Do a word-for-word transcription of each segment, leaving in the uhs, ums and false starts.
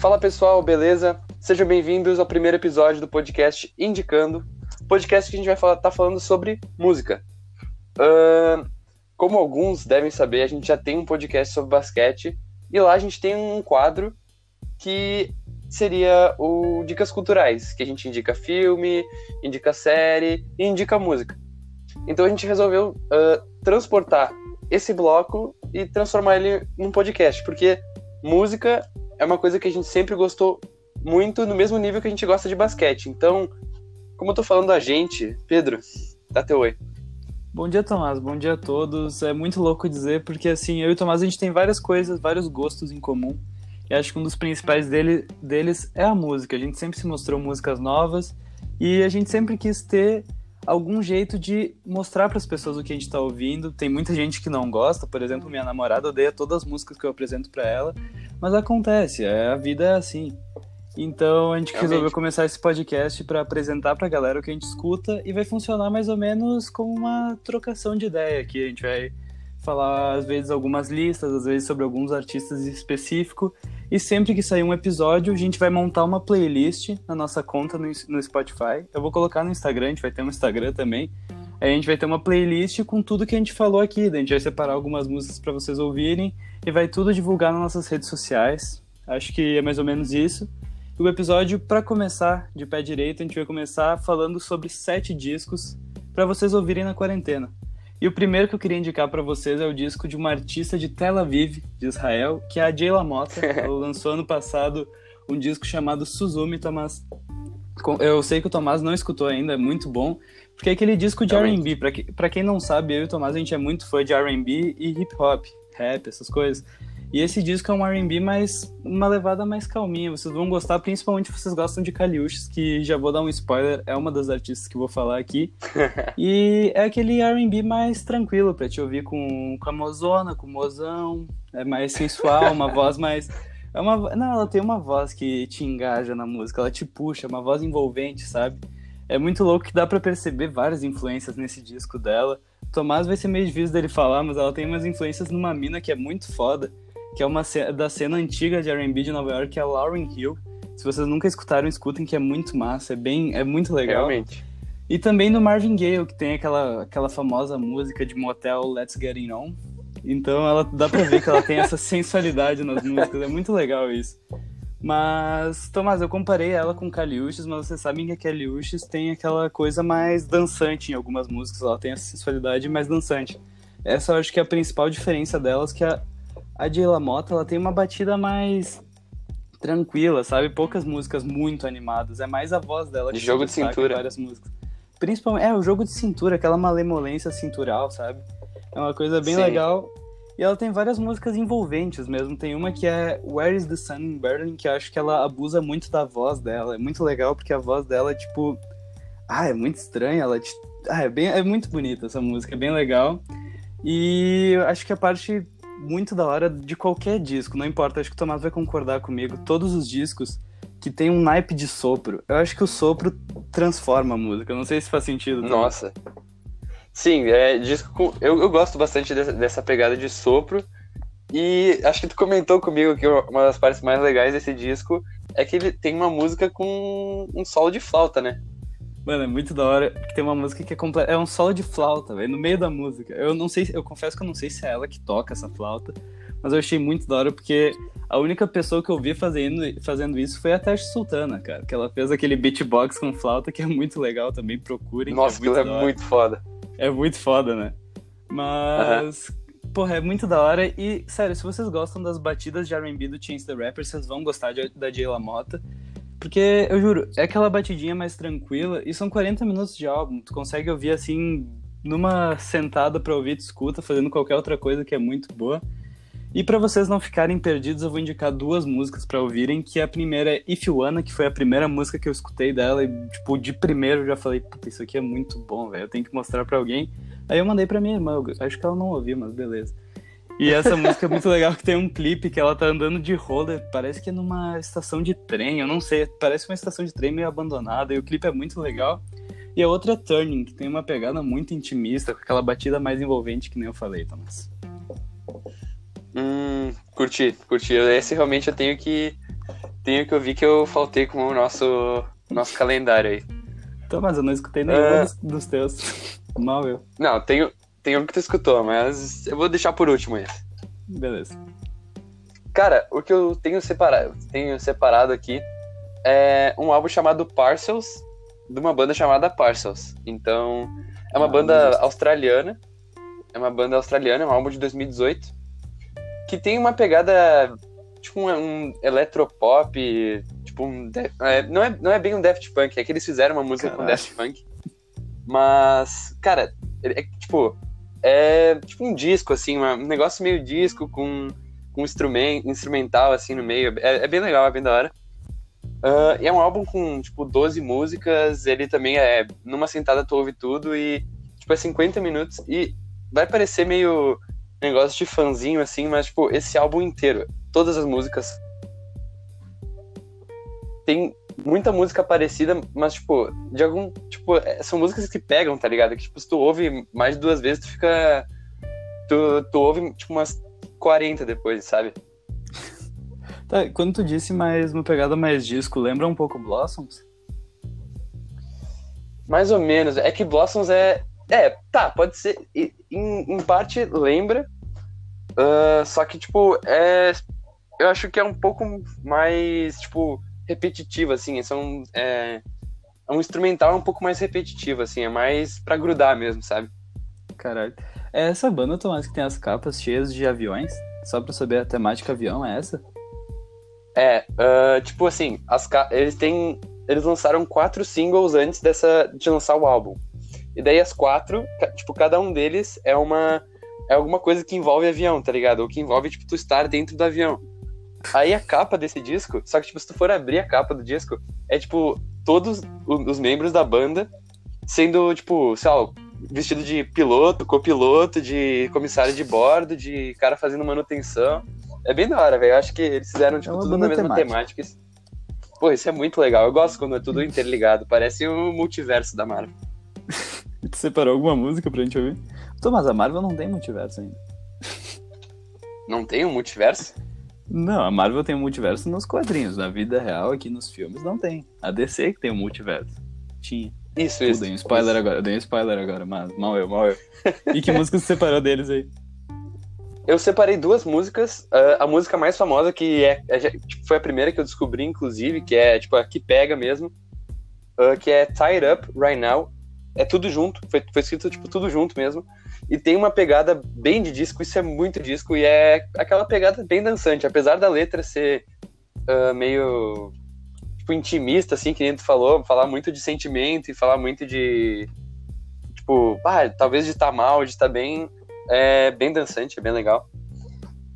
Fala pessoal, beleza? Sejam bem-vindos ao primeiro episódio do podcast Indicando, podcast que a gente vai estar tá falando sobre música. Uh, como alguns devem saber, a gente já tem um podcast sobre basquete e lá a gente tem um quadro que seria o Dicas Culturais, que a gente indica filme, indica série e indica música. Então a gente resolveu uh, transportar esse bloco e transformar ele num podcast, porque música é uma coisa que a gente sempre gostou muito, no mesmo nível que a gente gosta de basquete. Então, como eu tô falando a gente, Pedro, dá teu oi. Bom dia, Tomás, bom dia a todos. É muito louco dizer, porque assim, eu e o Tomás, a gente tem várias coisas, vários gostos em comum. E acho que um dos principais dele, deles é a música. A gente sempre se mostrou músicas novas e a gente sempre quis ter algum jeito de mostrar para as pessoas o que a gente está ouvindo. Tem muita gente que não gosta, por exemplo, minha namorada odeia todas as músicas que eu apresento para ela, mas acontece, a vida é assim. Então a gente Realmente. resolveu começar esse podcast para apresentar para a galera o que a gente escuta e vai funcionar mais ou menos como uma trocação de ideia aqui. A gente vai falar às vezes algumas listas, às vezes sobre alguns artistas específicos. E sempre que sair um episódio, a gente vai montar uma playlist na nossa conta no, no Spotify. Eu vou colocar no Instagram, a gente vai ter um Instagram também. Aí a gente vai ter uma playlist com tudo que a gente falou aqui. A gente vai separar algumas músicas para vocês ouvirem e vai tudo divulgar nas nossas redes sociais. Acho que é mais ou menos isso. E o episódio, para começar de pé direito, a gente vai começar falando sobre sete discos para vocês ouvirem na quarentena. E o primeiro que eu queria indicar para vocês é o disco de uma artista de Tel Aviv, de Israel, que é a Jayla Motta. Ela lançou ano passado um disco chamado Suzumi, Tomás. Eu sei que o Tomás não escutou ainda, é muito bom, porque é aquele disco de R and B. Pra, que, pra quem não sabe, eu e o Tomás, a gente é muito fã de R and B e hip-hop, rap, essas coisas. E esse disco é um R and B, mas uma levada mais calminha. Vocês vão gostar, principalmente se vocês gostam de Kali Uchis, que já vou dar um spoiler, é uma das artistas que eu vou falar aqui. E é aquele R and B mais tranquilo pra te ouvir com, com a mozona, com o mozão. É mais sensual, uma voz mais... É uma, não, ela tem uma voz que te engaja na música, ela te puxa, uma voz envolvente, sabe? É muito louco que dá pra perceber várias influências nesse disco dela. Tomás vai ser meio difícil dele falar, mas ela tem umas influências numa mina que é muito foda, que é uma da cena antiga de R and B de Nova York, que é a Lauryn Hill. Se vocês nunca escutaram, escutem, que é muito massa, é, bem, é muito legal. Realmente. E também no Marvin Gaye, que tem aquela, aquela famosa música de motel, Let's Get It On. Então ela, dá pra ver que ela tem essa sensualidade nas músicas, é muito legal isso. Mas, Tomás, eu comparei ela com Kali Uchis, mas vocês sabem que a Kali Uchis tem aquela coisa mais dançante em algumas músicas, ela tem a sensualidade mais dançante. Essa eu acho que é a principal diferença delas, que a A Jayla Motta, ela tem uma batida mais tranquila, sabe? Poucas músicas muito animadas. É mais a voz dela. De jogo de cintura. Várias músicas. Principalmente, é, o jogo de cintura, aquela malemolência cintural, sabe? É uma coisa bem Sim. legal. E ela tem várias músicas envolventes mesmo. Tem uma que é Where is the Sun in Berlin, que eu acho que ela abusa muito da voz dela. É muito legal porque a voz dela é tipo... Ah, é muito estranha. Ela te... ah, é, bem... é muito bonita essa música, é bem legal. E acho que a parte... muito da hora de qualquer disco, não importa, acho que o Tomás vai concordar comigo, todos os discos que tem um naipe de sopro, eu acho que o sopro transforma a música, eu não sei se faz sentido. Também. Nossa, sim, é disco com... eu, eu gosto bastante dessa, dessa pegada de sopro, e acho que tu comentou comigo que uma das partes mais legais desse disco é que ele tem uma música com um solo de flauta, né? Mano, é muito da hora que tem uma música que é completa. É um solo de flauta, velho, no meio da música. Eu não sei, eu confesso que eu não sei se é ela que toca essa flauta, mas eu achei muito da hora porque a única pessoa que eu vi fazendo, fazendo isso foi a Tash Sultana, cara. Que ela fez aquele beatbox com flauta, que é muito legal também, procurem. Nossa, aquilo é, muito, é muito foda. É muito foda, né? Mas, uhum. porra, é muito da hora. E, sério, se vocês gostam das batidas de R and B do Chance the Rapper, vocês vão gostar de, da Jayla Motta. Porque, eu juro, é aquela batidinha mais tranquila e são quarenta minutos de álbum. Tu consegue ouvir, assim, numa sentada pra ouvir, tu escuta, fazendo qualquer outra coisa que é muito boa. E pra vocês não ficarem perdidos, eu vou indicar duas músicas pra ouvirem, que a primeira é If You Wanna, que foi a primeira música que eu escutei dela e, tipo, de primeiro eu já falei, puta, isso aqui é muito bom, velho, eu tenho que mostrar pra alguém. Aí eu mandei pra minha irmã, eu acho que ela não ouviu, mas beleza. E essa música é muito legal, que tem um clipe que ela tá andando de roller, parece que é numa estação de trem, eu não sei, parece uma estação de trem meio abandonada, e o clipe é muito legal. E a outra é Turning, que tem uma pegada muito intimista, com aquela batida mais envolvente que nem eu falei, Tomás. Hum, curti, curti. Esse realmente eu tenho que tem o que eu vi que eu faltei com o nosso, nosso calendário aí. Então, mas eu não escutei nenhum uh... dos, dos teus. Mal eu. Não, tem, tem um que tu escutou, mas eu vou deixar por último esse. Beleza. Cara, o que eu tenho separado, tenho separado aqui é um álbum chamado Parcels, de uma banda chamada Parcels. Então, é uma ah, banda australiana. É uma banda australiana, é um álbum de dois mil e dezoito, que tem uma pegada, tipo, um, um eletropop, tipo, um... É, não, é, não é bem um Daft Punk, é que eles fizeram uma música Caraca. com Daft Punk. Mas, cara, é, é, tipo, é tipo um disco, assim, uma, um negócio meio disco, com, com instrument, instrumental, assim, no meio. É, é bem legal, é bem da hora. Uh, e é um álbum com, tipo, doze músicas, ele também é... Numa sentada tu ouve tudo e, tipo, é cinquenta minutos e... Vai parecer meio negócio de fanzinho, assim, mas, tipo, esse álbum inteiro, todas as músicas, tem muita música parecida, mas, tipo, de algum, tipo, são músicas que pegam, tá ligado? Que, tipo, se tu ouve mais de duas vezes, tu fica, tu, tu ouve, tipo, umas quarenta depois, sabe? Tá, quando tu disse mais uma pegada mais disco, lembra um pouco Blossoms? Mais ou menos, é que Blossoms é... É, tá, pode ser, em, em parte lembra, uh, só que, tipo, é, eu acho que é um pouco mais, tipo, repetitivo, assim, são, é, é um instrumental um pouco mais repetitivo, assim, é mais pra grudar mesmo, sabe? Caralho, é essa banda, Tomás, que tem as capas cheias de aviões, só pra saber a temática avião é essa? É, uh, tipo assim, as ca- eles, têm, eles lançaram quatro singles antes dessa, de lançar o álbum. E daí as quatro, tipo, cada um deles é uma... É alguma coisa que envolve avião, tá ligado? Ou que envolve, tipo, tu estar dentro do avião. Aí a capa desse disco... Só que, tipo, se tu for abrir a capa do disco... É, tipo, todos os membros da banda... Sendo, tipo, sei lá... Vestido de piloto, copiloto, de comissário de bordo... De cara fazendo manutenção... É bem da hora, velho. Eu acho que eles fizeram, tipo, é tudo na mesma temática. temática. Pô, isso é muito legal. Eu gosto quando é tudo interligado. Parece um multiverso da Marvel. Tu separou alguma música pra gente ouvir? Tô, mas a Marvel não tem multiverso ainda. Não tem um multiverso? Não, a Marvel tem um multiverso nos quadrinhos. Na vida real, aqui nos filmes, não tem. A D C que tem um multiverso. Tinha. Isso, isso. Eu dei um spoiler agora, eu dei um spoiler agora, mas mal eu, mal eu. E que música você separou deles aí? Eu separei duas músicas. Uh, a música mais famosa, que é, é tipo, foi a primeira que eu descobri, inclusive, que é tipo a que pega mesmo, uh, que é Tied Up Right Now. É tudo junto, foi, foi escrito, tipo, tudo junto mesmo. E tem uma pegada bem de disco, isso é muito disco, e é aquela pegada bem dançante, apesar da letra ser uh, meio, tipo, intimista, assim, que nem tu falou, falar muito de sentimento e falar muito de, tipo, ah, talvez de estar mal, de estar bem, é bem dançante, é bem legal.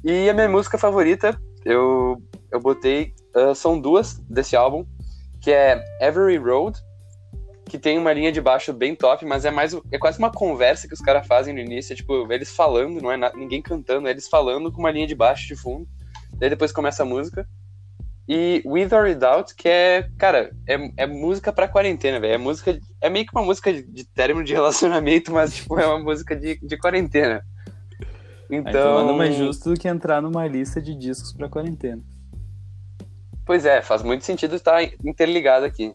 E a minha música favorita, eu, eu botei, uh, são duas desse álbum, que é Every Road, que tem uma linha de baixo bem top, mas é mais é quase uma conversa que os caras fazem no início, é tipo, eles falando, não é na, ninguém cantando, é eles falando com uma linha de baixo de fundo, daí depois começa a música. E With or Without, que é, cara, é, é música pra quarentena, velho, é música, é meio que uma música de, de término de relacionamento, mas tipo, é uma música de, de quarentena. Então... então nada mais justo do que entrar numa lista de discos pra quarentena. Pois é, faz muito sentido estar interligado aqui.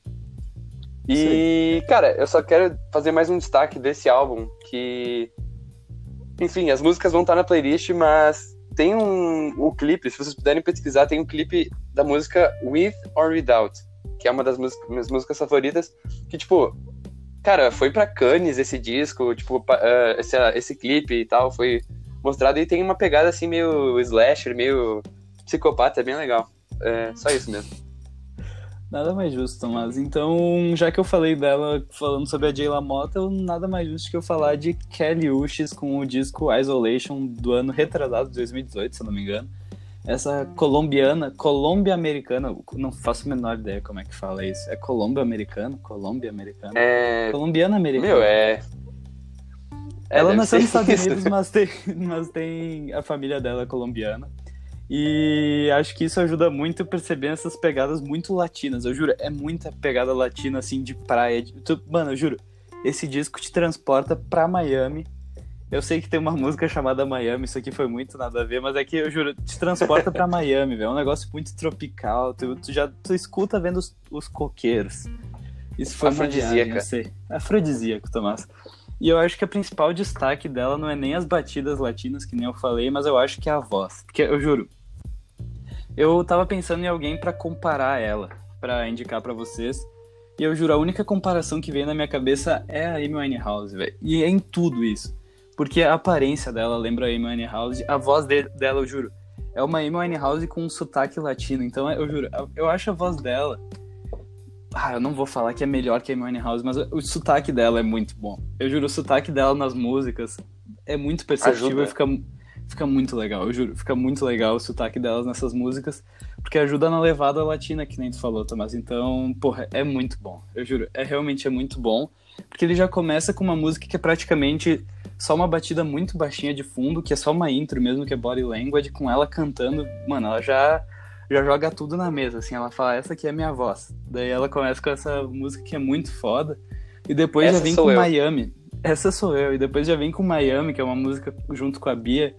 E, cara, eu só quero fazer mais um destaque desse álbum, que... Enfim, as músicas vão estar na playlist, mas tem um, um clipe, se vocês puderem pesquisar, tem um clipe da música With or Without, que é uma das mus- minhas músicas favoritas, que, tipo, cara, foi pra Cannes esse disco, tipo, uh, esse, esse clipe e tal, foi mostrado, e tem uma pegada, assim, meio slasher, meio psicopata, é bem legal. É só isso mesmo. Nada mais justo, Tomás. Então, já que eu falei dela falando sobre a Jayla Motta, nada mais justo que eu falar de Kali Uchis com o disco Isolation do ano retrasado, dois mil e dezoito, se eu não me engano. Essa colombiana, colômbia-americana, não faço a menor ideia como é que fala isso. É colômbia-americana? Colômbia-americana? É... Colombiana-americana. Meu, é... é Ela nasceu nos Estados Unidos, mas tem, mas tem a família dela colombiana. E acho que isso ajuda muito a perceber essas pegadas muito latinas. Eu juro, é muita pegada latina, assim, de praia. De... Mano, eu juro, esse disco te transporta pra Miami. Eu sei que tem uma música chamada Miami, isso aqui foi muito nada a ver, mas é que, eu juro, te transporta pra Miami, velho. É um negócio muito tropical, tu, tu já tu escuta vendo os, os coqueiros. Isso foi afrodisíaca. Eu sei. Afrodisíaco, Tomás. E eu acho que o principal destaque dela não é nem as batidas latinas, que nem eu falei, mas eu acho que é a voz. Porque, eu juro, eu tava pensando em alguém pra comparar ela, pra indicar pra vocês. E eu juro, a única comparação que veio na minha cabeça é a Amy Winehouse, velho. E é em tudo isso. Porque a aparência dela lembra a Amy Winehouse, a voz de- dela, eu juro, é uma Amy Winehouse com um sotaque latino. Então, eu juro, eu acho a voz dela... Ah, eu não vou falar que é melhor que a Amy Winehouse, mas o sotaque dela é muito bom. Eu juro, o sotaque dela nas músicas é muito perceptível e fica, fica muito legal, eu juro. Fica muito legal o sotaque delas nessas músicas, porque ajuda na levada latina, que nem tu falou, Tomás. Então, porra, é muito bom, eu juro. É realmente é muito bom, porque ele já começa com uma música que é praticamente... só uma batida muito baixinha de fundo, que é só uma intro mesmo, que é Body Language, com ela cantando, mano, ela já, já joga tudo na mesa, assim, ela fala, essa aqui é a minha voz. Daí ela começa com essa música que é muito foda, e depois essa já vem com eu. Miami, essa sou eu, e depois já vem com Miami, que é uma música junto com a Bia,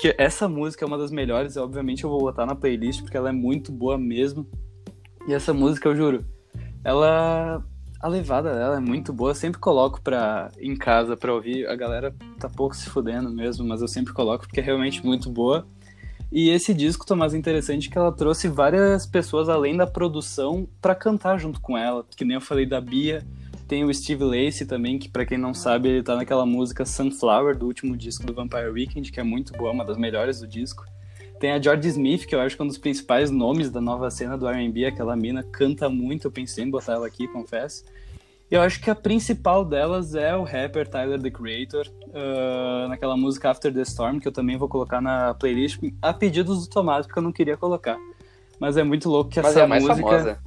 que essa música é uma das melhores, obviamente eu vou botar na playlist, porque ela é muito boa mesmo, e essa música, eu juro, ela... a levada dela é muito boa, eu sempre coloco pra, em casa pra ouvir, a galera tá pouco se fudendo mesmo, mas eu sempre coloco porque é realmente muito boa. E esse disco, Tomás, é interessante que ela trouxe várias pessoas além da produção pra cantar junto com ela, que nem eu falei da Bia, tem o Steve Lacy também, que pra quem não sabe ele tá naquela música Sunflower, do último disco do Vampire Weekend, que é muito boa, uma das melhores do disco. Tem a George Smith, que eu acho que é um dos principais nomes da nova cena do R and B, aquela mina canta muito, eu pensei em botar ela aqui, confesso. E eu acho que a principal delas é o rapper Tyler the Creator, uh, naquela música After the Storm, que eu também vou colocar na playlist, a pedidos do Tomás, porque eu não queria colocar. Mas é muito louco que Mas essa é a mais música... famosa.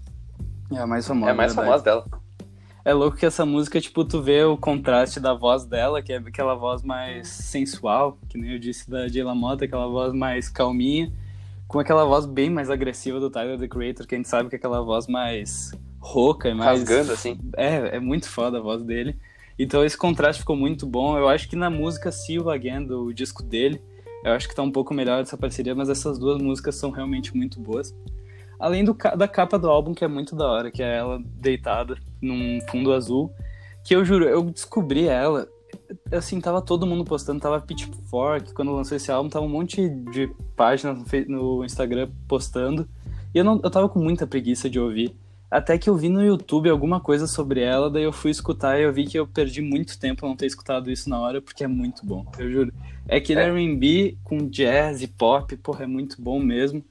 É a mais famosa. É a mais famosa dela. É louco que essa música, tipo, tu vê o contraste da voz dela, que é aquela voz mais sensual, que nem eu disse da Jayla Motta, aquela voz mais calminha, com aquela voz bem mais agressiva do Tyler, The Creator, que a gente sabe que é aquela voz mais rouca e mais... rasgando, assim. É, é muito foda a voz dele. Então esse contraste ficou muito bom. Eu acho que na música See You Again, do disco dele, eu acho que tá um pouco melhor essa parceria, mas essas duas músicas são realmente muito boas. Além do, da capa do álbum, que é muito da hora, que é ela deitada num fundo azul, que eu juro, eu descobri ela, assim, tava todo mundo postando, tava Pitchfork, quando lançou esse álbum, tava um monte de páginas no Instagram postando, e eu, não, eu tava com muita preguiça de ouvir, até que eu vi no YouTube alguma coisa sobre ela, daí eu fui escutar e eu vi que eu perdi muito tempo não ter escutado isso na hora, porque é muito bom, eu juro. É que é. R and B com jazz e pop, porra, é muito bom mesmo.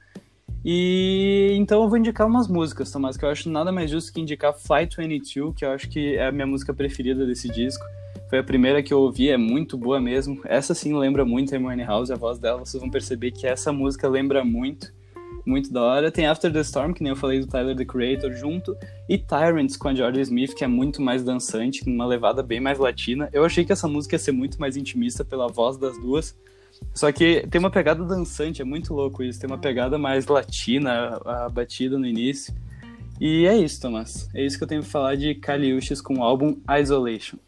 E então eu vou indicar umas músicas, Tomás, que eu acho nada mais justo que indicar Flight vinte e dois, que eu acho que é a minha música preferida desse disco. Foi a primeira que eu ouvi, é muito boa mesmo. Essa sim lembra muito a Amy Winehouse, a voz dela, vocês vão perceber que essa música lembra muito, muito da hora. Tem After the Storm, que nem eu falei, do Tyler, The Creator, junto. E Tyrants, com a George Smith, que é muito mais dançante, numa levada bem mais latina. Eu achei que essa música ia ser muito mais intimista pela voz das duas. Só que tem uma pegada dançante, é muito louco isso. Tem uma pegada mais latina, a batida no início. E é isso, Tomás. É isso que eu tenho pra falar de Kali Uchis com o álbum Isolation.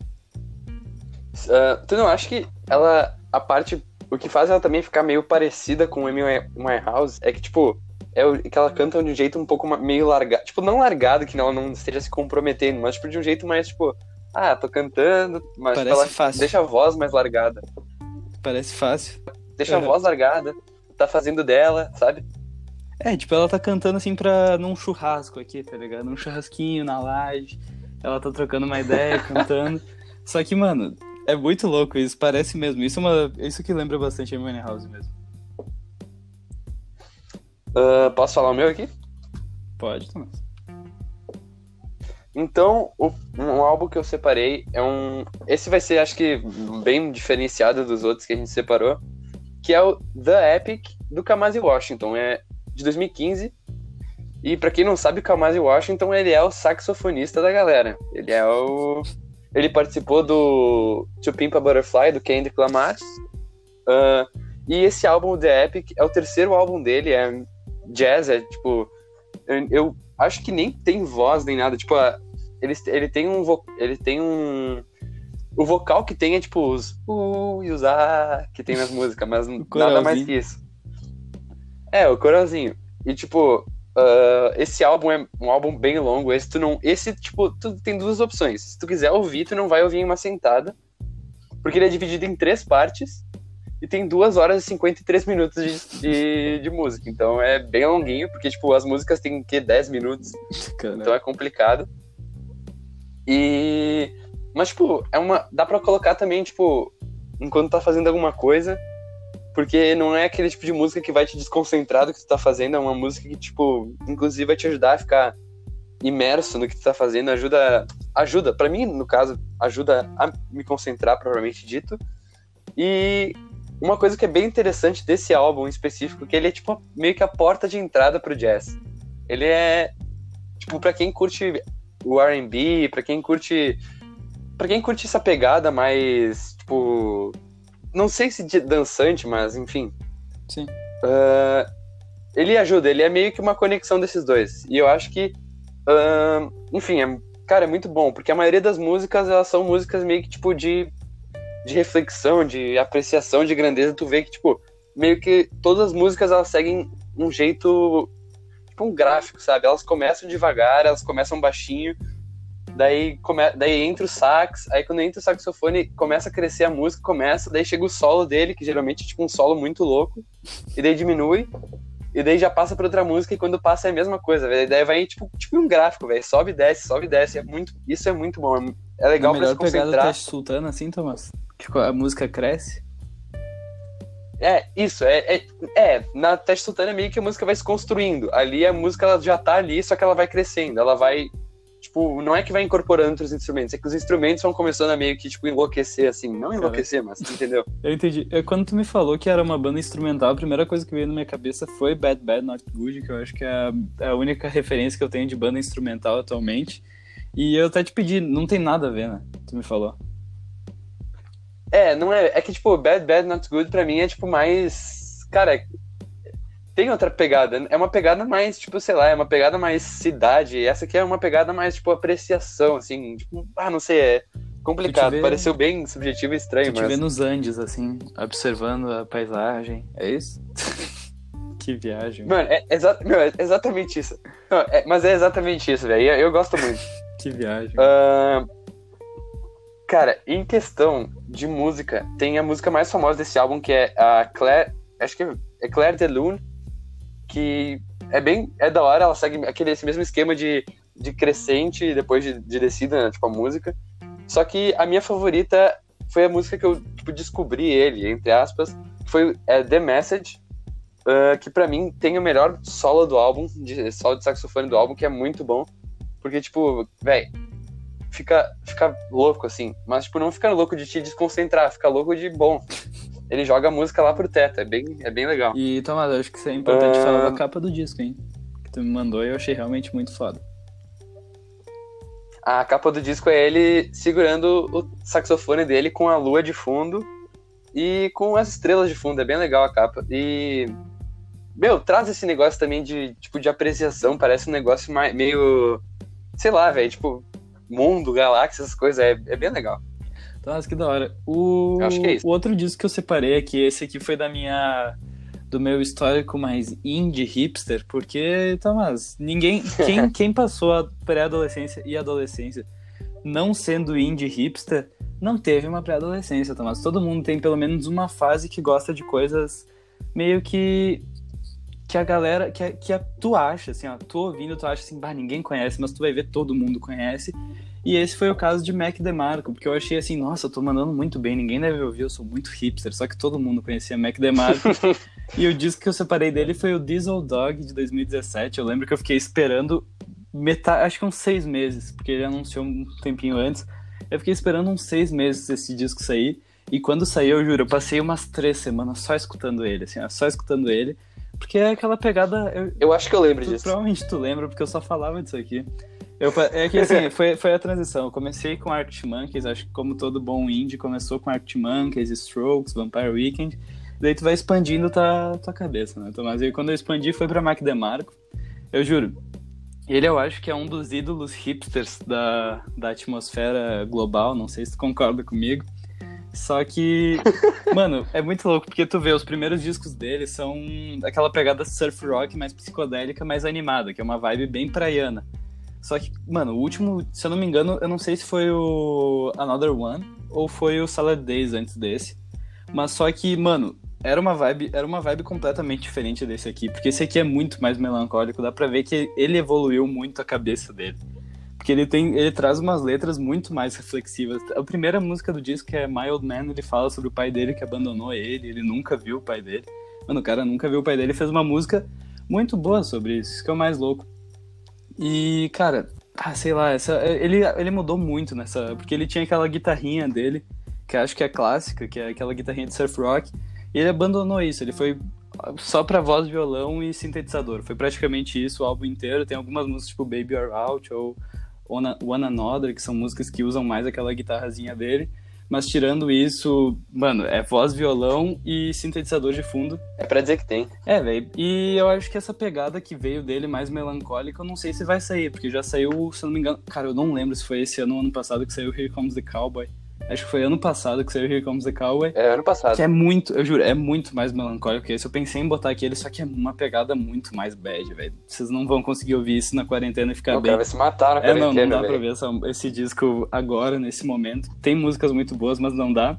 Uh, tu não acha que ela... A parte... O que faz ela também ficar meio parecida com Amy Winehouse é que, tipo... É o, que ela canta de um jeito um pouco meio largado. Tipo, não largado, que ela não esteja se comprometendo, mas tipo, de um jeito mais, tipo... Ah, tô cantando, mas parece ela fácil. Deixa a voz mais largada. Parece fácil. Deixa uhum. a voz largada, tá fazendo dela, sabe? É, tipo, ela tá cantando assim pra... num churrasco aqui, tá ligado? Num churrasquinho, na laje, ela tá trocando uma ideia, cantando. Só que, mano, é muito louco isso, parece mesmo. Isso é uma... isso que lembra bastante a Amy Winehouse mesmo. Uh, posso falar o meu aqui? Pode, Tomás. Então, o, um álbum que eu separei é um... Esse vai ser, acho que, bem diferenciado dos outros que a gente separou, que é o The Epic, do Kamasi Washington. É de dois mil e quinze. E pra quem não sabe, o Kamasi Washington, ele é o saxofonista da galera. Ele é o... Ele participou do To Pimp a Butterfly, do Kendrick Lamar. Uh, e esse álbum, The Epic, é o terceiro álbum dele. É jazz, é tipo... Eu acho que nem tem voz nem nada. Tipo, a, ele, ele tem um... Ele tem um... O vocal que tem é tipo os uh e os ah que tem nas músicas, mas nada mais que isso. É, o coralzinho. E tipo, uh, esse álbum é um álbum bem longo. Esse tu não, esse tipo, tu tem duas opções. Se tu quiser ouvir, tu não vai ouvir em uma sentada, porque ele é dividido em três partes e tem duas horas e cinquenta e três minutos de, de, de música. Então é bem longuinho, porque tipo, as músicas tem que dez minutos. Caramba. Então é complicado. E mas tipo, é uma, dá pra colocar também tipo enquanto tá fazendo alguma coisa, porque não é aquele tipo de música que vai te desconcentrar do que tu tá fazendo. É uma música que tipo, inclusive vai te ajudar a ficar imerso no que tu tá fazendo. Ajuda, ajuda, pra mim no caso, ajuda a me concentrar propriamente dito. E uma coisa que é bem interessante desse álbum em específico, que ele é tipo meio que a porta de entrada pro jazz. Ele é tipo, pra quem curte o R and B, pra quem curte pra quem curte essa pegada mais tipo, não sei se de dançante, mas enfim. Sim. Uh, ele ajuda, ele é meio que uma conexão desses dois. E eu acho que Uh, enfim, é, cara, é muito bom, porque a maioria das músicas, elas são músicas meio que, tipo, de, de reflexão, de apreciação, de grandeza. Tu vê que, tipo, meio que todas as músicas, elas seguem um jeito, tipo, um gráfico, sabe? Elas começam devagar, elas começam baixinho, daí, come, daí entra o sax, aí quando entra o saxofone, começa a crescer a música, começa, daí chega o solo dele, que geralmente é, tipo, um solo muito louco, e daí diminui. E daí já passa pra outra música, e quando passa é a mesma coisa, velho. Daí vai tipo, tipo um gráfico, velho. Sobe e desce, sobe e desce. É muito, isso é muito bom. É legal pra se concentrar. A melhor pegada Tash Sultana, assim, Tomás? Tipo, a música cresce? É, isso. É, é, é na Tash Sultana meio que a música vai se construindo. Ali a música ela já tá ali, só que ela vai crescendo. Ela vai, tipo, não é que vai incorporando outros instrumentos. É que os instrumentos vão começando a meio que, tipo, enlouquecer, assim. Não enlouquecer, mas entendeu? Eu entendi. Quando tu me falou que era uma banda instrumental, a primeira coisa que veio na minha cabeça foi Bad Bad Not Good, que eu acho que é a única referência que eu tenho de banda instrumental atualmente. E eu até te pedi, não tem nada a ver, né? Tu me falou. É, não é... É que, tipo, Bad Bad Not Good pra mim é, tipo, mais... Cara, é... Tem outra pegada, é uma pegada mais, tipo, sei lá, é uma pegada mais cidade, essa aqui é uma pegada mais, tipo, apreciação, assim, tipo, ah, não sei, é complicado, vê... pareceu bem subjetivo e estranho, mas... Tu te vê nos Andes, assim, observando a paisagem, é isso? Que viagem. Mano, é, exa... Meu, é exatamente isso, não, é... mas é exatamente isso, velho, eu gosto muito. Que viagem. Uh... Cara, em questão de música, tem a música mais famosa desse álbum, que é a Claire, acho que é Claire de Lune, que é bem, é da hora, ela segue aquele, esse mesmo esquema de, de crescente e depois de, de descida, né, tipo a música. Só que a minha favorita foi a música que eu tipo, descobri ele, entre aspas, que foi é, The Message, uh, que pra mim tem o melhor solo do álbum, de, solo de saxofone do álbum, que é muito bom, porque tipo, véi, fica, fica louco assim, mas tipo, não fica louco de te desconcentrar, fica louco de bom. Ele joga a música lá pro teto, é bem, é bem legal. E, Tomás, eu acho que isso é importante uh... falar da capa do disco, hein? Que tu me mandou e eu achei realmente muito foda. A capa do disco é ele segurando o saxofone dele com a lua de fundo e com as estrelas de fundo, é bem legal a capa. E, meu, traz esse negócio também de, tipo, de apreciação, parece um negócio mais, meio, sei lá, velho, tipo, mundo, galáxia, essas coisas, é, é bem legal. Nossa, que da hora. O, acho que é isso. O outro disco que eu separei aqui, esse aqui foi da minha, do meu histórico mais indie hipster, porque, Tomás, ninguém, quem, quem passou a pré-adolescência e adolescência não sendo indie hipster, não teve uma pré-adolescência, Tomás. Todo mundo tem pelo menos uma fase que gosta de coisas meio que, que a galera, que, a, que a, tu acha, assim, ó, tu ouvindo, tu acha assim, bah, ninguém conhece, mas tu vai ver, todo mundo conhece. E esse foi o caso de Mac DeMarco, porque eu achei assim, nossa, eu tô mandando muito bem, ninguém deve ouvir, eu sou muito hipster, só que todo mundo conhecia Mac DeMarco. E o disco que eu separei dele foi o Diesel Dog, de dois mil e dezessete, eu lembro que eu fiquei esperando, metade, acho que uns seis meses, porque ele anunciou um tempinho antes, eu fiquei esperando uns seis meses esse disco sair, e quando saiu, eu juro, eu passei umas três semanas só escutando ele, assim, só escutando ele, porque é aquela pegada... Eu, eu acho que eu lembro tu, disso. Provavelmente tu lembra, porque eu só falava disso aqui. Eu, é que assim, foi, foi a transição. Eu comecei com Arctic Monkeys, acho que como todo bom indie, começou com Arctic Monkeys, Strokes, Vampire Weekend. Daí tu vai expandindo tua, tua cabeça, né, Tomás? E quando eu expandi foi pra Mac DeMarco. Eu juro, Ele, eu acho que é um dos ídolos hipsters da, da atmosfera global, não sei se tu concorda comigo. Só que, mano, é muito louco, porque tu vê, os primeiros discos dele são aquela pegada surf rock mais psicodélica, mais animada, que é uma vibe bem praiana. Só que, mano, o último, se eu não me engano, eu não sei se foi o Another One ou foi o Salad Days antes desse. Mas só que, mano, era uma vibe, era uma vibe completamente diferente desse aqui, porque esse aqui é muito mais melancólico, dá pra ver que ele evoluiu muito a cabeça dele. Porque ele, tem, ele traz umas letras muito mais reflexivas. A primeira música do disco, que é My Old Man, ele fala sobre o pai dele que abandonou ele, ele nunca viu o pai dele. Mano, o cara nunca viu o pai dele, ele fez uma música muito boa sobre isso, isso que é o mais louco. E, cara, ah, sei lá, essa, ele, ele mudou muito nessa... Porque ele tinha aquela guitarrinha dele, que acho que é clássica, que é aquela guitarrinha de surf rock, e ele abandonou isso, ele foi só pra voz, violão e sintetizador. Foi praticamente isso o álbum inteiro. Tem algumas músicas tipo Baby You're Out ou One Another, que são músicas que usam mais aquela guitarrazinha dele, mas tirando isso, mano, é voz, violão e sintetizador de fundo. É pra dizer que tem. É, velho, e eu acho que essa pegada que veio dele mais melancólica, eu não sei se vai sair, porque já saiu, se eu não me engano, cara, eu não lembro se foi esse ano ou ano passado que saiu Here Comes the Cowboy. Acho que foi ano passado que saiu Here Comes the Cowboy. É, ano passado. Que é muito, eu juro, é muito mais melancólico que esse. Eu pensei em botar aqui ele, só que é uma pegada muito mais bad, velho. Vocês não vão conseguir ouvir isso na quarentena e ficar não, bem. O cara vai se matar na quarentena, é, não, não dá, véio, pra ver essa, esse disco agora, nesse momento. Tem músicas muito boas, mas não dá.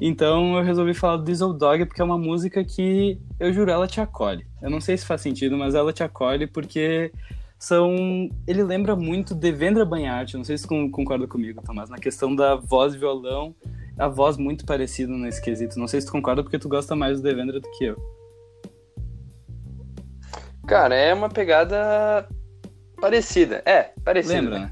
Então eu resolvi falar do Diesel Dog, porque é uma música que, eu juro, ela te acolhe. Eu não sei se faz sentido, mas ela te acolhe porque... São... Ele lembra muito Devendra Banhart, não sei se tu concorda comigo, Tomás, na questão da voz e violão, a voz muito parecida nesse quesito. Não sei se tu concorda, porque tu gosta mais do Devendra do que eu. Cara, é uma pegada parecida, é, parecida. Lembra, né?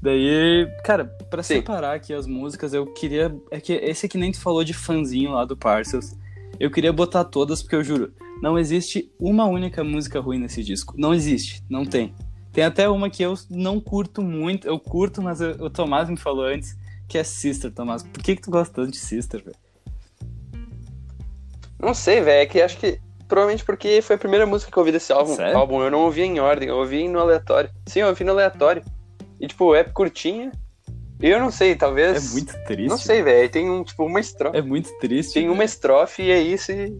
Daí, cara, pra Sim. separar aqui as músicas, eu queria... É que esse aqui nem tu falou de fanzinho lá do Parcels. Eu queria botar todas, porque eu juro... Não existe uma única música ruim nesse disco. Não existe, não tem. Tem até uma que eu não curto muito. Eu curto, mas eu, o Tomás me falou antes, que é Sister, Tomás. Por que que tu gosta tanto de Sister, velho? Não sei, velho. É que acho que... Provavelmente porque foi a primeira música que eu ouvi desse álbum. álbum. Eu não ouvi em ordem, eu ouvi no aleatório. Sim, eu ouvi no aleatório. E, tipo, é curtinha. Eu não sei, talvez... É muito triste. Não sei, velho. Tem, um, tipo, uma estrofe. É muito triste. Tem véio. uma estrofe e é isso e...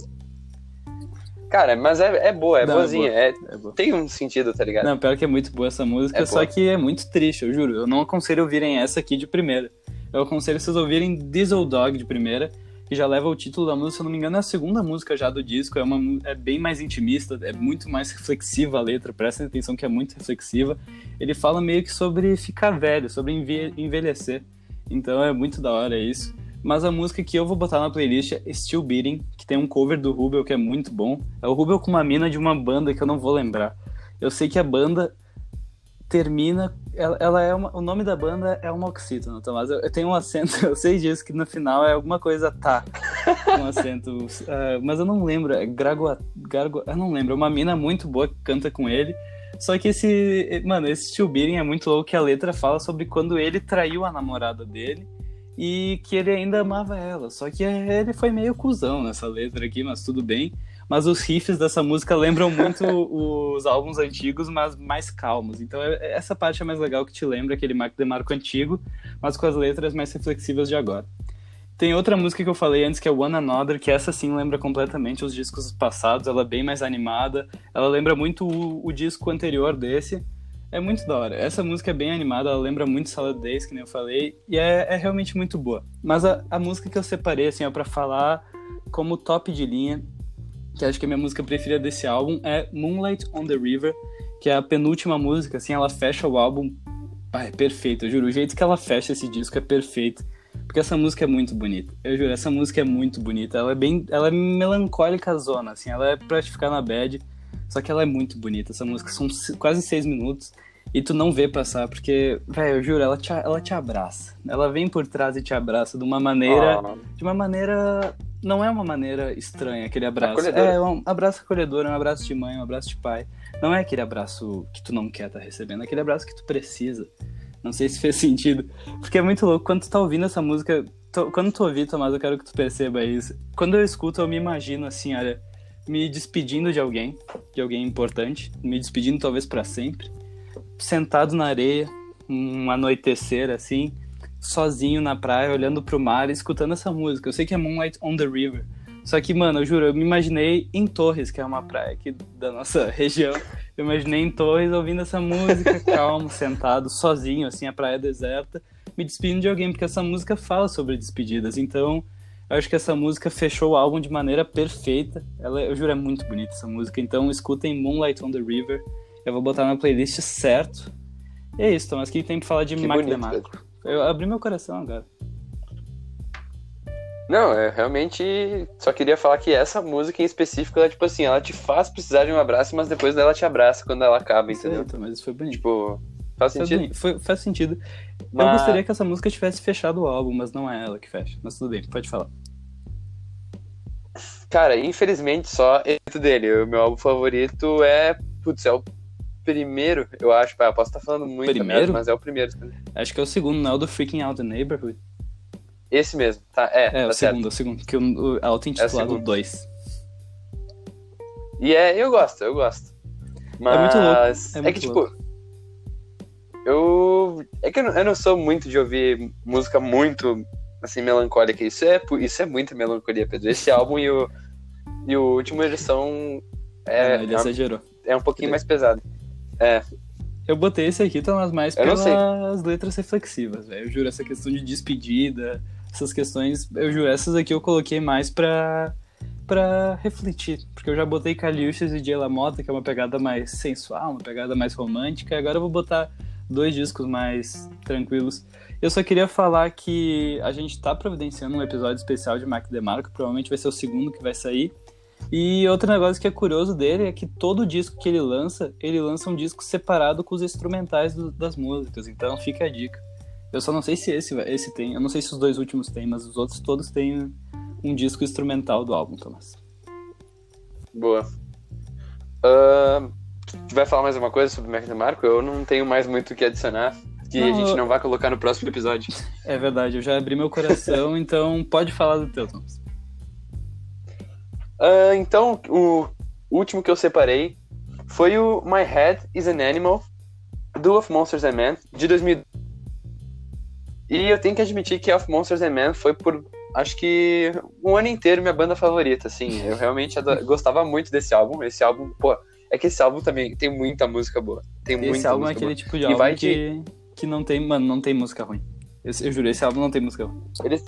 Cara, mas é, é boa, é não, boazinha, é boa. É, é boa. Tem um sentido, tá ligado? Não, pior que é muito boa essa música, é só boa. Que é muito triste, eu juro. Eu não aconselho ouvirem essa aqui de primeira. Eu aconselho vocês ouvirem Diesel Dog de primeira, que já leva o título da música, se eu não me engano, é a segunda música já do disco, é, uma, é bem mais intimista, é muito mais reflexiva a letra, presta atenção que é muito reflexiva. Ele fala meio que sobre ficar velho, sobre envelhecer, então é muito da hora isso. Mas a música que eu vou botar na playlist é Still Beating, que tem um cover do Rubel que é muito bom. É o Rubel com uma mina de uma banda que eu não vou lembrar. Eu sei que a banda termina... Ela, ela é uma, o nome da banda é uma oxítona, Tomás. Eu, eu tenho um acento, eu sei disso, que no final é alguma coisa tá. Um acento... Uh, mas eu não lembro, é Gragua... Eu não lembro, é uma mina muito boa que canta com ele. Só que esse... Mano, esse Still Beating é muito louco, que a letra fala sobre quando ele traiu a namorada dele. E que ele ainda amava ela. Só que ele foi meio cuzão nessa letra aqui, mas tudo bem. Mas os riffs dessa música lembram muito os álbuns antigos, mas mais calmos. Então essa parte é mais legal, que te lembra aquele Mac DeMarco antigo, mas com as letras mais reflexivas de agora. Tem outra música que eu falei antes, que é One Another, que essa sim lembra completamente os discos passados. Ela é bem mais animada. Ela lembra muito o, o disco anterior desse. É muito da hora. Essa música é bem animada, ela lembra muito Salad Days, que nem eu falei, e é, é realmente muito boa. Mas a, a música que eu separei, assim, ó, pra falar como top de linha, que acho que é a minha música preferida desse álbum, é Moonlight on the River, que é a penúltima música, assim, ela fecha o álbum. Ah, é perfeito, eu juro. O jeito que ela fecha esse disco é perfeito, porque essa música é muito bonita. Eu juro, essa música é muito bonita. Ela é bem... Ela é melancólica zona, assim, ela é pra te ficar na bad. Só que ela é muito bonita, essa música, são quase seis minutos e tu não vê passar, porque, velho, eu juro, ela te, ela te abraça. Ela vem por trás e te abraça de uma maneira, oh. de uma maneira, não é uma maneira estranha aquele abraço. É um abraço acolhedor, é um abraço de mãe, um abraço de pai. Não é aquele abraço que tu não quer estar recebendo, é aquele abraço que tu precisa. Não sei se fez sentido, porque é muito louco, quando tu tá ouvindo essa música, tu, quando tu ouvir, Tomás, eu quero que tu perceba isso. Quando eu escuto, eu me imagino assim, olha... me despedindo de alguém, de alguém importante, me despedindo talvez pra sempre, sentado na areia, um anoitecer assim, sozinho na praia, olhando pro mar, escutando essa música. Eu sei que é Moonlight on the River, só que, mano, eu juro, eu me imaginei em Torres, que é uma praia aqui da nossa região. Eu imaginei em Torres ouvindo essa música, calmo, sentado, sozinho, assim, a praia deserta, me despedindo de alguém, porque essa música fala sobre despedidas. Então, eu acho que essa música fechou o álbum de maneira perfeita. Ela, eu juro, é muito bonita essa música. Então, escutem Moonlight on the River. Eu vou botar na playlist certo. E é isso, Tomás. O que tem pra falar de que Mac DeMarco? Eu abri meu coração agora. Não, eu realmente só queria falar que essa música em específico, ela, tipo assim, ela te faz precisar de um abraço, mas depois ela te abraça quando ela acaba, entendeu? Certo, mas isso foi bonito. Tipo, faz foi sentido? Bonito. Foi, faz sentido. Mas... eu gostaria que essa música tivesse fechado o álbum, mas não é ela que fecha. Mas tudo bem, pode falar. Cara, infelizmente só dentro dele. O meu álbum favorito é... putz, é o primeiro, eu acho. Pai, eu posso estar falando muito primeiro, mas é o primeiro. Acho que é o segundo, não é o do Freaking Out the Neighborhood? Esse mesmo, tá, é. É, tá o certo. segundo, o segundo, que o auto-intitulado dois. E é, eu gosto, eu gosto. Mas... é muito louco. É, muito é que, tipo, louco. eu... é que eu não, eu não sou muito de ouvir música muito, assim, melancólica. Isso é, isso é muita melancolia, Pedro. Esse álbum e o, e o último, eles são... é, não, ele é, exagerou. É um pouquinho mais pesado. É... eu botei esse aqui, Tomás, mais pelas letras reflexivas, velho. Eu juro, essa questão de despedida, essas questões, eu juro, essas aqui eu coloquei mais pra, pra refletir. Porque eu já botei Kali Uchis e Jayla Motta, que é uma pegada mais sensual, uma pegada mais romântica. Agora eu vou botar dois discos mais tranquilos. Eu só queria falar que a gente tá providenciando um episódio especial de Mac DeMarco, provavelmente vai ser o segundo que vai sair. E outro negócio que é curioso dele é que todo disco que ele lança, ele lança um disco separado com os instrumentais do, das músicas. Então fica a dica. Eu só não sei se esse, esse tem, eu não sei se os dois últimos tem, mas os outros todos têm um disco instrumental do álbum, Tomás. Boa. Uh, tu vai falar mais alguma coisa sobre o Mac DeMarco? Eu não tenho mais muito o que adicionar, que não, a gente não vai colocar no próximo episódio. É verdade, eu já abri meu coração, então pode falar do teu, Tomás. Uh, então, o último que eu separei foi o My Head is an Animal, do Of Monsters and Men, de dois mil e doze. E eu tenho que admitir que Of Monsters and Men foi por, acho que, um ano inteiro minha banda favorita, assim. Eu realmente adoro, gostava muito desse álbum. Esse álbum, pô, é que esse álbum também tem muita música boa. Tem esse muita álbum é aquele boa. tipo de álbum vai que, de... que não tem, mano, não tem música ruim. Eu, eu juro, esse álbum não tem música ruim. Eles...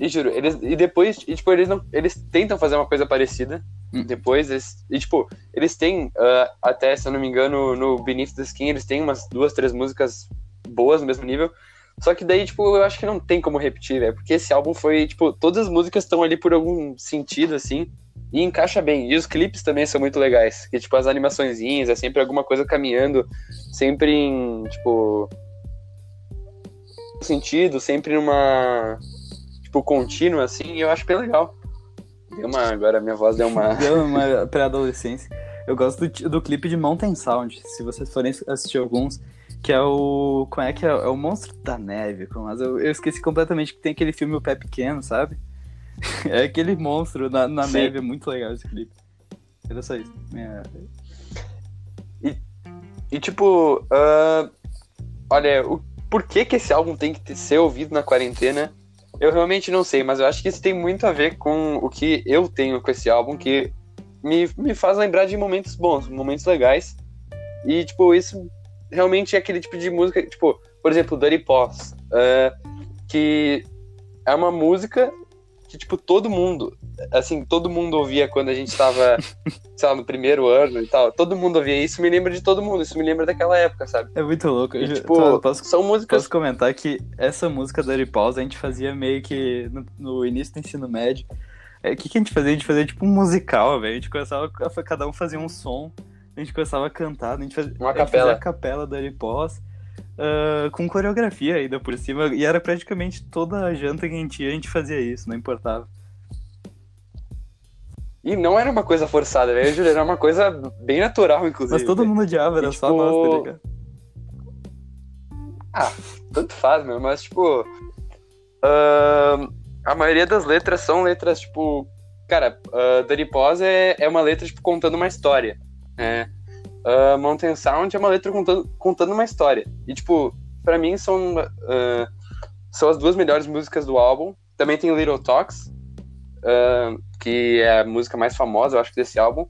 E juro, eles, e depois, e, tipo, eles, não, eles tentam fazer uma coisa parecida, hum. depois, eles, e tipo, eles têm, uh, até, se eu não me engano, no Beneath the Skin, eles têm umas duas, três músicas boas no mesmo nível, só que daí, tipo, eu acho que não tem como repetir, velho, porque esse álbum foi, tipo, todas as músicas estão ali por algum sentido, assim, e encaixa bem, e os clipes também são muito legais, que, tipo, as animaçõezinhas, é sempre alguma coisa caminhando, sempre em, tipo, sentido, sempre numa... tipo, contínuo, assim, eu acho bem legal. Deu uma... agora minha voz deu uma... deu uma pré-adolescência. Eu gosto do, do clipe de Mountain Sound, se vocês forem assistir alguns, que é o... como é que é? É o Monstro da Neve, mas eu, eu esqueci completamente que tem aquele filme O Pé Pequeno, sabe? É aquele monstro na, na neve, é muito legal esse clipe. Era só isso. Minha... E, e, tipo, uh, olha, o, por que que esse álbum tem que ter, ser ouvido na quarentena? Eu realmente não sei, mas eu acho que isso tem muito a ver com o que eu tenho com esse álbum, que me, me faz lembrar de momentos bons, momentos legais. E, tipo, isso realmente é aquele tipo de música, tipo, por exemplo, Dirty Paws, uh, que é uma música que, tipo, todo mundo, assim, todo mundo ouvia quando a gente tava, sei lá, no primeiro ano e tal, todo mundo ouvia isso, me lembra de todo mundo, isso me lembra daquela época, sabe? É muito louco. E, tipo, eu posso, são músicas... posso comentar que essa música da Riposa a gente fazia meio que no, no início do ensino médio, o é, que que a gente fazia? A gente fazia tipo um musical, velho, a gente começava, cada um fazia um som, a gente começava a cantar, a gente fazia uma capela, a, a capela da Riposa. Uh, com coreografia ainda por cima, e era praticamente toda a janta que a gente ia, a gente fazia isso, não importava. E não era uma coisa forçada, velho, eu juro, era uma coisa bem natural, inclusive. Mas todo mundo odiava, era e, só tipo... nós, tá ligado? Ah, tanto faz, meu, mas tipo... Uh, a maioria das letras são letras, tipo... Cara, uh, Dirty Paws é, é uma letra, tipo, contando uma história, né? uh, Mountain Sound é uma letra contando, contando uma história. E, tipo, pra mim são, uh, são as duas melhores músicas do álbum. Também tem Little Talks, uh, que é a música mais famosa, eu acho, desse álbum.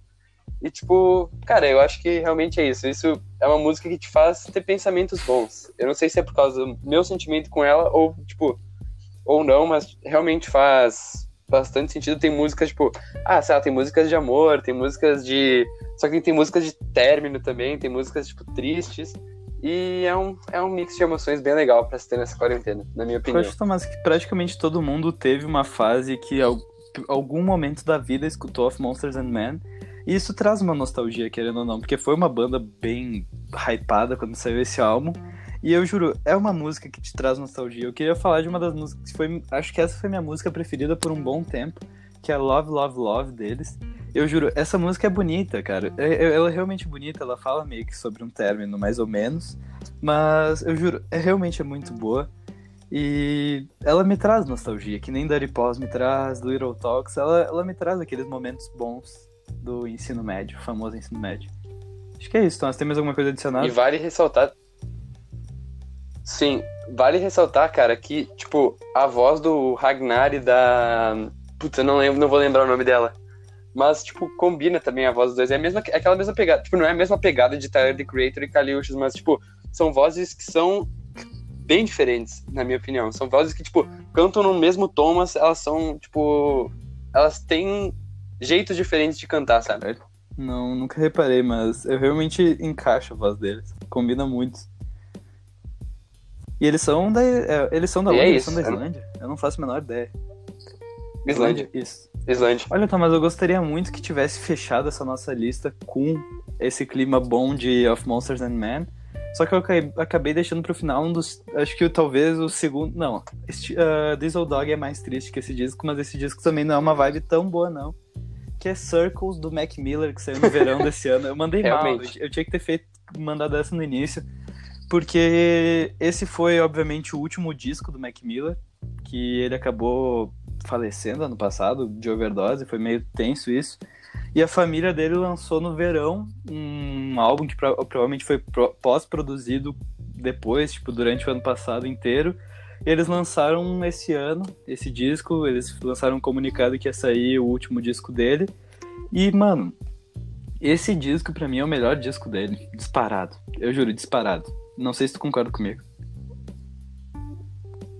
E, tipo, cara, eu acho que realmente é isso. Isso é uma música que te faz ter pensamentos bons. Eu não sei se é por causa do meu sentimento com ela ou, tipo, ou não, mas realmente faz bastante sentido. Tem músicas, tipo, ah, sei lá, tem músicas de amor, tem músicas de... Só que tem músicas de término também, tem músicas, tipo, tristes. E é um, é um mix de emoções bem legal pra se ter nessa quarentena, na minha opinião. Eu acho, Tomás, que praticamente todo mundo teve uma fase que, algum momento da vida, escutou Of Monsters and Men. E isso traz uma nostalgia, querendo ou não, porque foi uma banda bem hypada quando saiu esse álbum. E eu juro, é uma música que te traz nostalgia. Eu queria falar de uma das músicas que foi... Acho que essa foi minha música preferida por um bom tempo, que é Love, Love, Love deles. Eu juro, essa música é bonita, cara. Ela é realmente bonita, ela fala meio que sobre um término, mais ou menos. Mas, eu juro, é realmente é muito boa. E ela me traz nostalgia, que nem Dirty Paws me traz, do Little Talks. Ela, ela me traz aqueles momentos bons do ensino médio, famoso ensino médio. Acho que é isso, Tomás. Tem mais alguma coisa adicionada? E vale ressaltar... Sim, vale ressaltar, cara, que, tipo, a voz do Ragnar e da... Puta, eu não lembro, não vou lembrar o nome dela. Mas, tipo, combina também a voz dos dois. É a mesma, é aquela mesma pegada. Tipo, não é a mesma pegada de Tyler, the Creator e Kali Uchis, mas, tipo, são vozes que são bem diferentes, na minha opinião. São vozes que, tipo, cantam no mesmo tom, mas elas são, tipo... Elas têm... jeitos diferentes de cantar, sabe? Não, nunca reparei, mas eu realmente encaixo a voz deles. Combina muito. E eles são da... Eles são da onde? É eles são da Islândia? Eu não faço a menor ideia. Islândia? Isso. Islândia. Olha, Tomás, eu gostaria muito que tivesse fechado essa nossa lista com esse clima bom de Of Monsters and Men. Só que eu acabei deixando pro final um dos... Acho que talvez o segundo... Não. Este, uh, Diesel Dog é mais triste que esse disco, mas esse disco também não é uma vibe tão boa, não. Que é Circles, do Mac Miller, que saiu no verão desse ano. Eu mandei mal, eu tinha que ter feito, mandado essa no início, porque esse foi, obviamente, o último disco do Mac Miller, que ele acabou falecendo ano passado, de overdose, foi meio tenso isso, e a família dele lançou no verão um álbum que pro- provavelmente foi pro- pós-produzido depois, tipo, durante o ano passado inteiro. Eles lançaram esse ano, esse disco, eles lançaram um comunicado que ia sair o último disco dele. E, mano, esse disco pra mim é o melhor disco dele, disparado. Eu juro, disparado. Não sei se tu concorda comigo.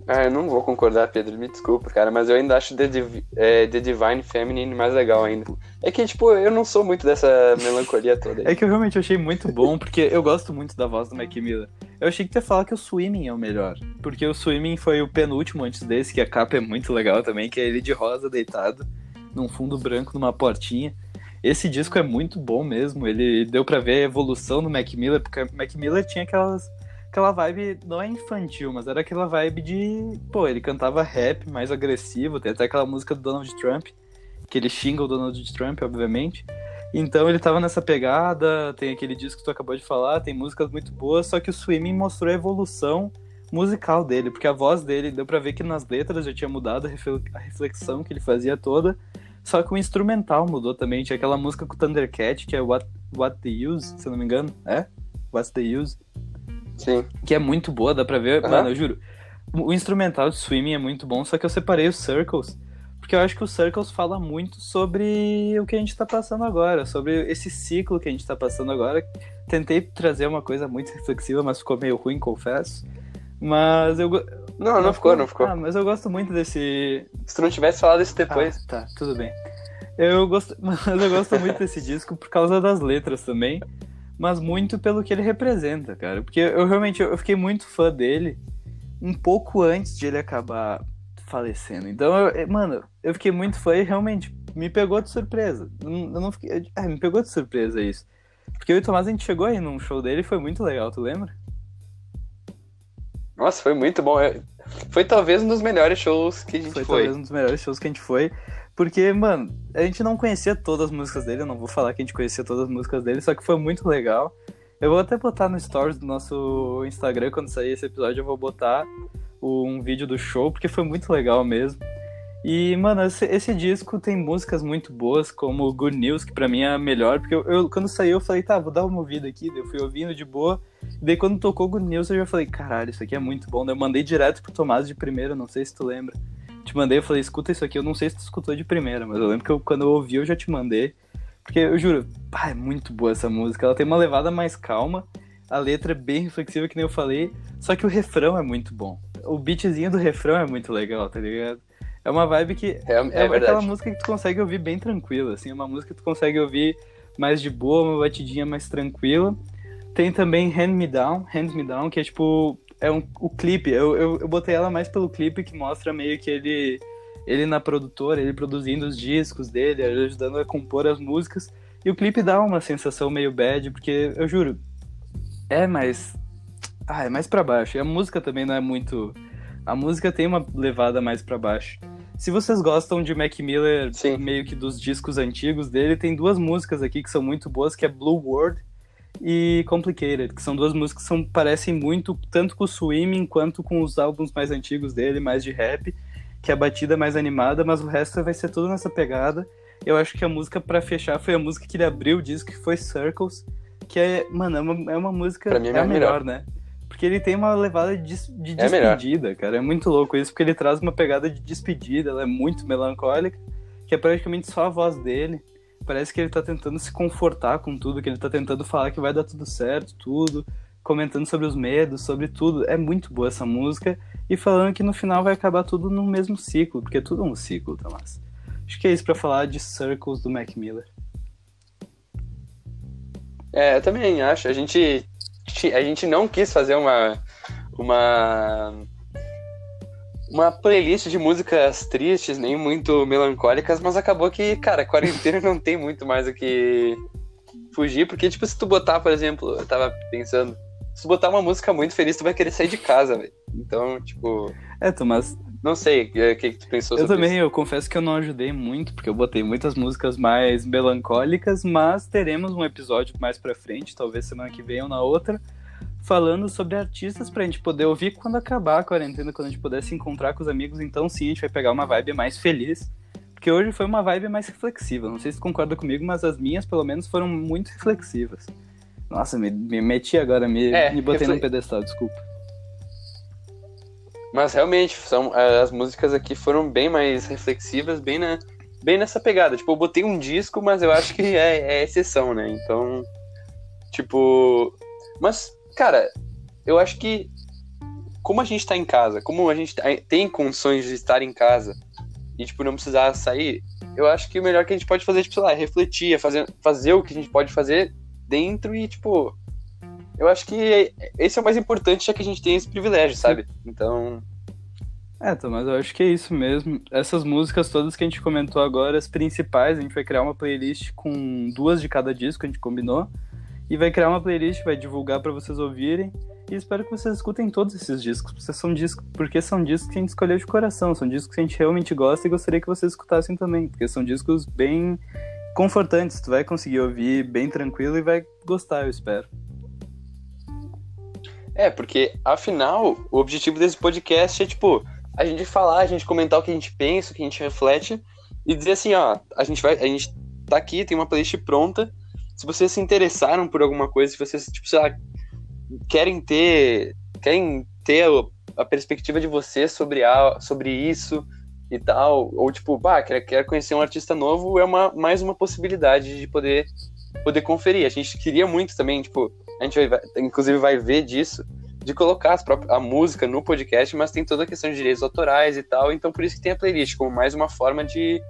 Ah, eu não vou concordar, Pedro, me desculpa, cara, mas eu ainda acho The, Div- é, The Divine Feminine mais legal ainda. É que, tipo, eu não sou muito dessa melancolia toda. É que eu realmente achei muito bom, porque eu gosto muito da voz do Mac Miller. Eu achei que tu ia falar que o Swimming é o melhor, porque o Swimming foi o penúltimo antes desse, que a capa é muito legal também, que é ele de rosa deitado num fundo branco numa portinha. Esse disco é muito bom mesmo, ele deu pra ver a evolução do Mac Miller, porque o Mac Miller tinha aquelas... Aquela vibe, não é infantil, mas era aquela vibe de... Pô, ele cantava rap mais agressivo, tem até aquela música do Donald Trump, que ele xinga o Donald Trump, obviamente. Então ele tava nessa pegada, tem aquele disco que tu acabou de falar, tem músicas muito boas, só que o Swimming mostrou a evolução musical dele, porque a voz dele, deu pra ver que nas letras já tinha mudado a reflexão que ele fazia toda, só que o instrumental mudou também, tinha aquela música com o Thundercat, que é What, What the Use, se eu não me engano, é? What's the Use? Sim. Que é muito boa, dá pra ver, uhum. Mano, eu juro, o instrumental de Swimming é muito bom, só que eu separei o Circles, porque eu acho que o Circles fala muito sobre o que a gente tá passando agora, sobre esse ciclo que a gente tá passando agora. Tentei trazer uma coisa muito reflexiva, mas ficou meio ruim, confesso, mas eu... Go... Não, não, não ficou, não ficou. Ah, mas eu gosto muito desse... Se tu não tivesse falado isso depois... Ah, tá, tudo bem. Eu gosto, mas eu gosto muito desse disco por causa das letras também, mas muito pelo que ele representa, cara. Porque eu realmente, eu fiquei muito fã dele um pouco antes de ele acabar falecendo. Então, eu, mano, eu fiquei muito fã e realmente me pegou de surpresa. Eu não fiquei, eu, ah, me pegou de surpresa isso. Porque eu e o Tomás, a gente chegou aí num show dele e foi muito legal, tu lembra? Nossa, foi muito bom. Foi talvez um dos melhores shows que a gente foi. Foi talvez um dos melhores shows que a gente foi. Porque, mano, a gente não conhecia todas as músicas dele, eu não vou falar que a gente conhecia todas as músicas dele, só que foi muito legal. Eu vou até botar no stories do nosso Instagram, quando sair esse episódio, eu vou botar um vídeo do show, porque foi muito legal mesmo. E, mano, esse, esse disco tem músicas muito boas, como Good News, que pra mim é a melhor, porque eu, eu quando saiu eu falei, tá, vou dar uma ouvida aqui, daí eu fui ouvindo de boa, e daí quando tocou Good News eu já falei, caralho, isso aqui é muito bom, daí eu mandei direto pro Tomás de primeira, não sei se tu lembra, te mandei, eu falei, escuta isso aqui, eu não sei se tu escutou de primeira, mas eu lembro que eu, quando eu ouvi eu já te mandei, porque eu juro, pá, é muito boa essa música, ela tem uma levada mais calma, a letra é bem reflexiva, que nem eu falei, só que o refrão é muito bom, o beatzinho do refrão é muito legal, tá ligado? É uma vibe que é, é, é aquela música que tu consegue ouvir bem tranquila, assim, é uma música que tu consegue ouvir mais de boa, uma batidinha mais tranquila. Tem também Hand Me Down, Hand Me Down, que é tipo, é um, o clipe, eu, eu, eu botei ela mais pelo clipe que mostra meio que ele, ele na produtora, ele produzindo os discos dele, ajudando a compor as músicas, e o clipe dá uma sensação meio bad, porque, eu juro, é mais, ah, é mais pra baixo, e a música também não é muito, a música tem uma levada mais pra baixo. Se vocês gostam de Mac Miller, sim, meio que dos discos antigos dele, tem duas músicas aqui que são muito boas, que é Blue World e Complicated, que são duas músicas que são, parecem muito, tanto com o Swimming, quanto com os álbuns mais antigos dele, mais de rap, que é a batida mais animada, mas o resto vai ser tudo nessa pegada. Eu acho que a música pra fechar foi a música que ele abriu o disco, que foi Circles, que é, mano, é uma, é uma música, pra mim é a melhor, melhor, né? Porque ele tem uma levada de, de é despedida, melhor. Cara. É muito louco isso, porque ele traz uma pegada de despedida, ela é muito melancólica, que é praticamente só a voz dele. Parece que ele tá tentando se confortar com tudo, que ele tá tentando falar que vai dar tudo certo, tudo, comentando sobre os medos, sobre tudo. É muito boa essa música. E falando que no final vai acabar tudo no mesmo ciclo, porque tudo é um ciclo, Tomás. Acho que é isso pra falar de Circles do Mac Miller. É, eu também acho. A gente... A gente não quis fazer uma, uma, uma playlist de músicas tristes, nem muito melancólicas, mas acabou que, cara, quarentena não tem muito mais o que fugir, porque, tipo, se tu botar, por exemplo, eu tava pensando, se tu botar uma música muito feliz, tu vai querer sair de casa, velho. Então, tipo... É, Tomás... Não sei, o que tu pensou sobre isso? Eu também, eu confesso que eu não ajudei muito, porque eu botei muitas músicas mais melancólicas, mas teremos um episódio mais pra frente, talvez semana que vem ou na outra, falando sobre artistas pra gente poder ouvir quando acabar a quarentena, quando a gente puder se encontrar com os amigos, então sim, a gente vai pegar uma vibe mais feliz, porque hoje foi uma vibe mais reflexiva, não sei se tu concorda comigo, mas as minhas, pelo menos, foram muito reflexivas. Nossa, me, me meti agora, me, é, me botei refle... num pedestal, desculpa. Mas realmente, são, as músicas aqui foram bem mais reflexivas, bem, na, bem nessa pegada. Tipo, eu botei um disco, mas eu acho que é, é exceção, né? Então, tipo... Mas, cara, eu acho que como a gente tá em casa, como a gente tem condições de estar em casa e, tipo, não precisar sair, eu acho que o melhor que a gente pode fazer é, tipo, sei lá, refletir, fazer, fazer o que a gente pode fazer dentro e, tipo... Eu acho que esse é o mais importante, já que a gente tem esse privilégio, sabe? Então... É, Tomás, eu acho que é isso mesmo. Essas músicas todas que a gente comentou agora, as principais, a gente vai criar uma playlist com duas de cada disco, a gente combinou, e vai criar uma playlist, vai divulgar pra vocês ouvirem, e espero que vocês escutem todos esses discos, porque são discos, porque são discos que a gente escolheu de coração, são discos que a gente realmente gosta e gostaria que vocês escutassem também, porque são discos bem confortantes, tu vai conseguir ouvir bem tranquilo e vai gostar, eu espero. É, porque, afinal, o objetivo desse podcast é, tipo, a gente falar, a gente comentar o que a gente pensa, o que a gente reflete, e dizer assim, ó, a gente vai, a gente tá aqui, tem uma playlist pronta, se vocês se interessaram por alguma coisa, se vocês, tipo, sei lá, querem ter, querem ter a perspectiva de vocês sobre, a, sobre isso e tal, ou, tipo, bah, quer, quer conhecer um artista novo, é uma, mais uma possibilidade de poder, poder conferir. A gente queria muito também, tipo... A gente vai, inclusive vai ver disso, de colocar as próprias, a música no podcast, mas tem toda a questão de direitos autorais e tal, então por isso que tem a playlist, como mais uma forma de,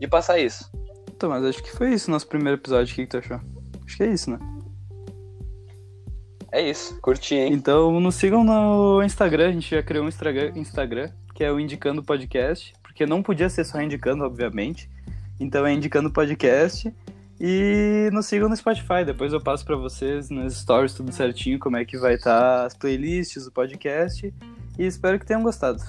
de passar isso. Tomás, acho que foi isso o nosso primeiro episódio, o que, que tu achou? Acho que é isso, né? É isso, curti, hein? Então nos sigam no Instagram, a gente já criou um Instagram, que é o Indicando Podcast, porque não podia ser só Indicando, obviamente, então é Indicando Podcast... E nos sigam no Spotify, depois eu passo pra vocês nos stories tudo certinho, como é que vai estar as playlists, o podcast, e espero que tenham gostado.